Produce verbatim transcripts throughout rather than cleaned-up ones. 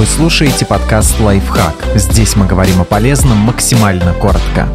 Вы слушаете подкаст «Лайфхак». Здесь мы говорим о полезном максимально коротко.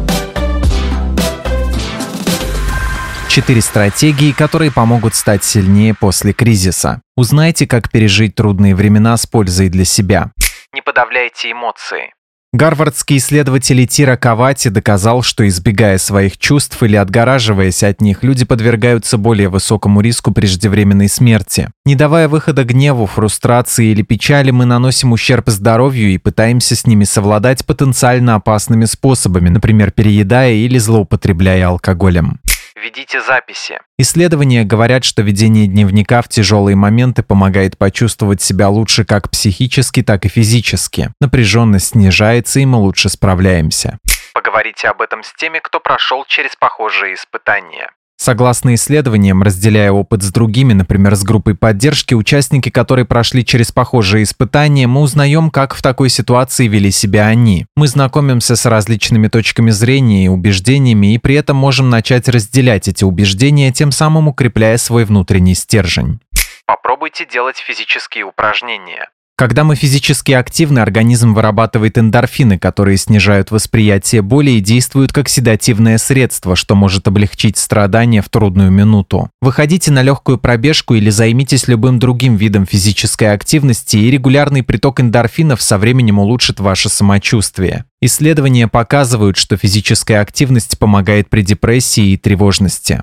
Четыре стратегии, которые помогут стать сильнее после кризиса. Узнайте, как пережить трудные времена с пользой для себя. Не подавляйте эмоции. Гарвардский исследователь Тира Кавати доказал, что избегая своих чувств или отгораживаясь от них, люди подвергаются более высокому риску преждевременной смерти. Не давая выхода гневу, фрустрации или печали, мы наносим ущерб здоровью и пытаемся с ними совладать потенциально опасными способами, например, переедая или злоупотребляя алкоголем. Ведите записи. Исследования говорят, что ведение дневника в тяжелые моменты помогает почувствовать себя лучше как психически, так и физически. Напряженность снижается, и мы лучше справляемся. Поговорите об этом с теми, кто прошел через похожие испытания. Согласно исследованиям, разделяя опыт с другими, например, с группой поддержки, участники, которые прошли через похожие испытания, мы узнаем, как в такой ситуации вели себя они. Мы знакомимся с различными точками зрения и убеждениями, и при этом можем начать разделять эти убеждения, тем самым укрепляя свой внутренний стержень. Попробуйте делать физические упражнения. Когда мы физически активны, организм вырабатывает эндорфины, которые снижают восприятие боли и действуют как седативное средство, что может облегчить страдания в трудную минуту. Выходите на легкую пробежку или займитесь любым другим видом физической активности, и регулярный приток эндорфинов со временем улучшит ваше самочувствие. Исследования показывают, что физическая активность помогает при депрессии и тревожности.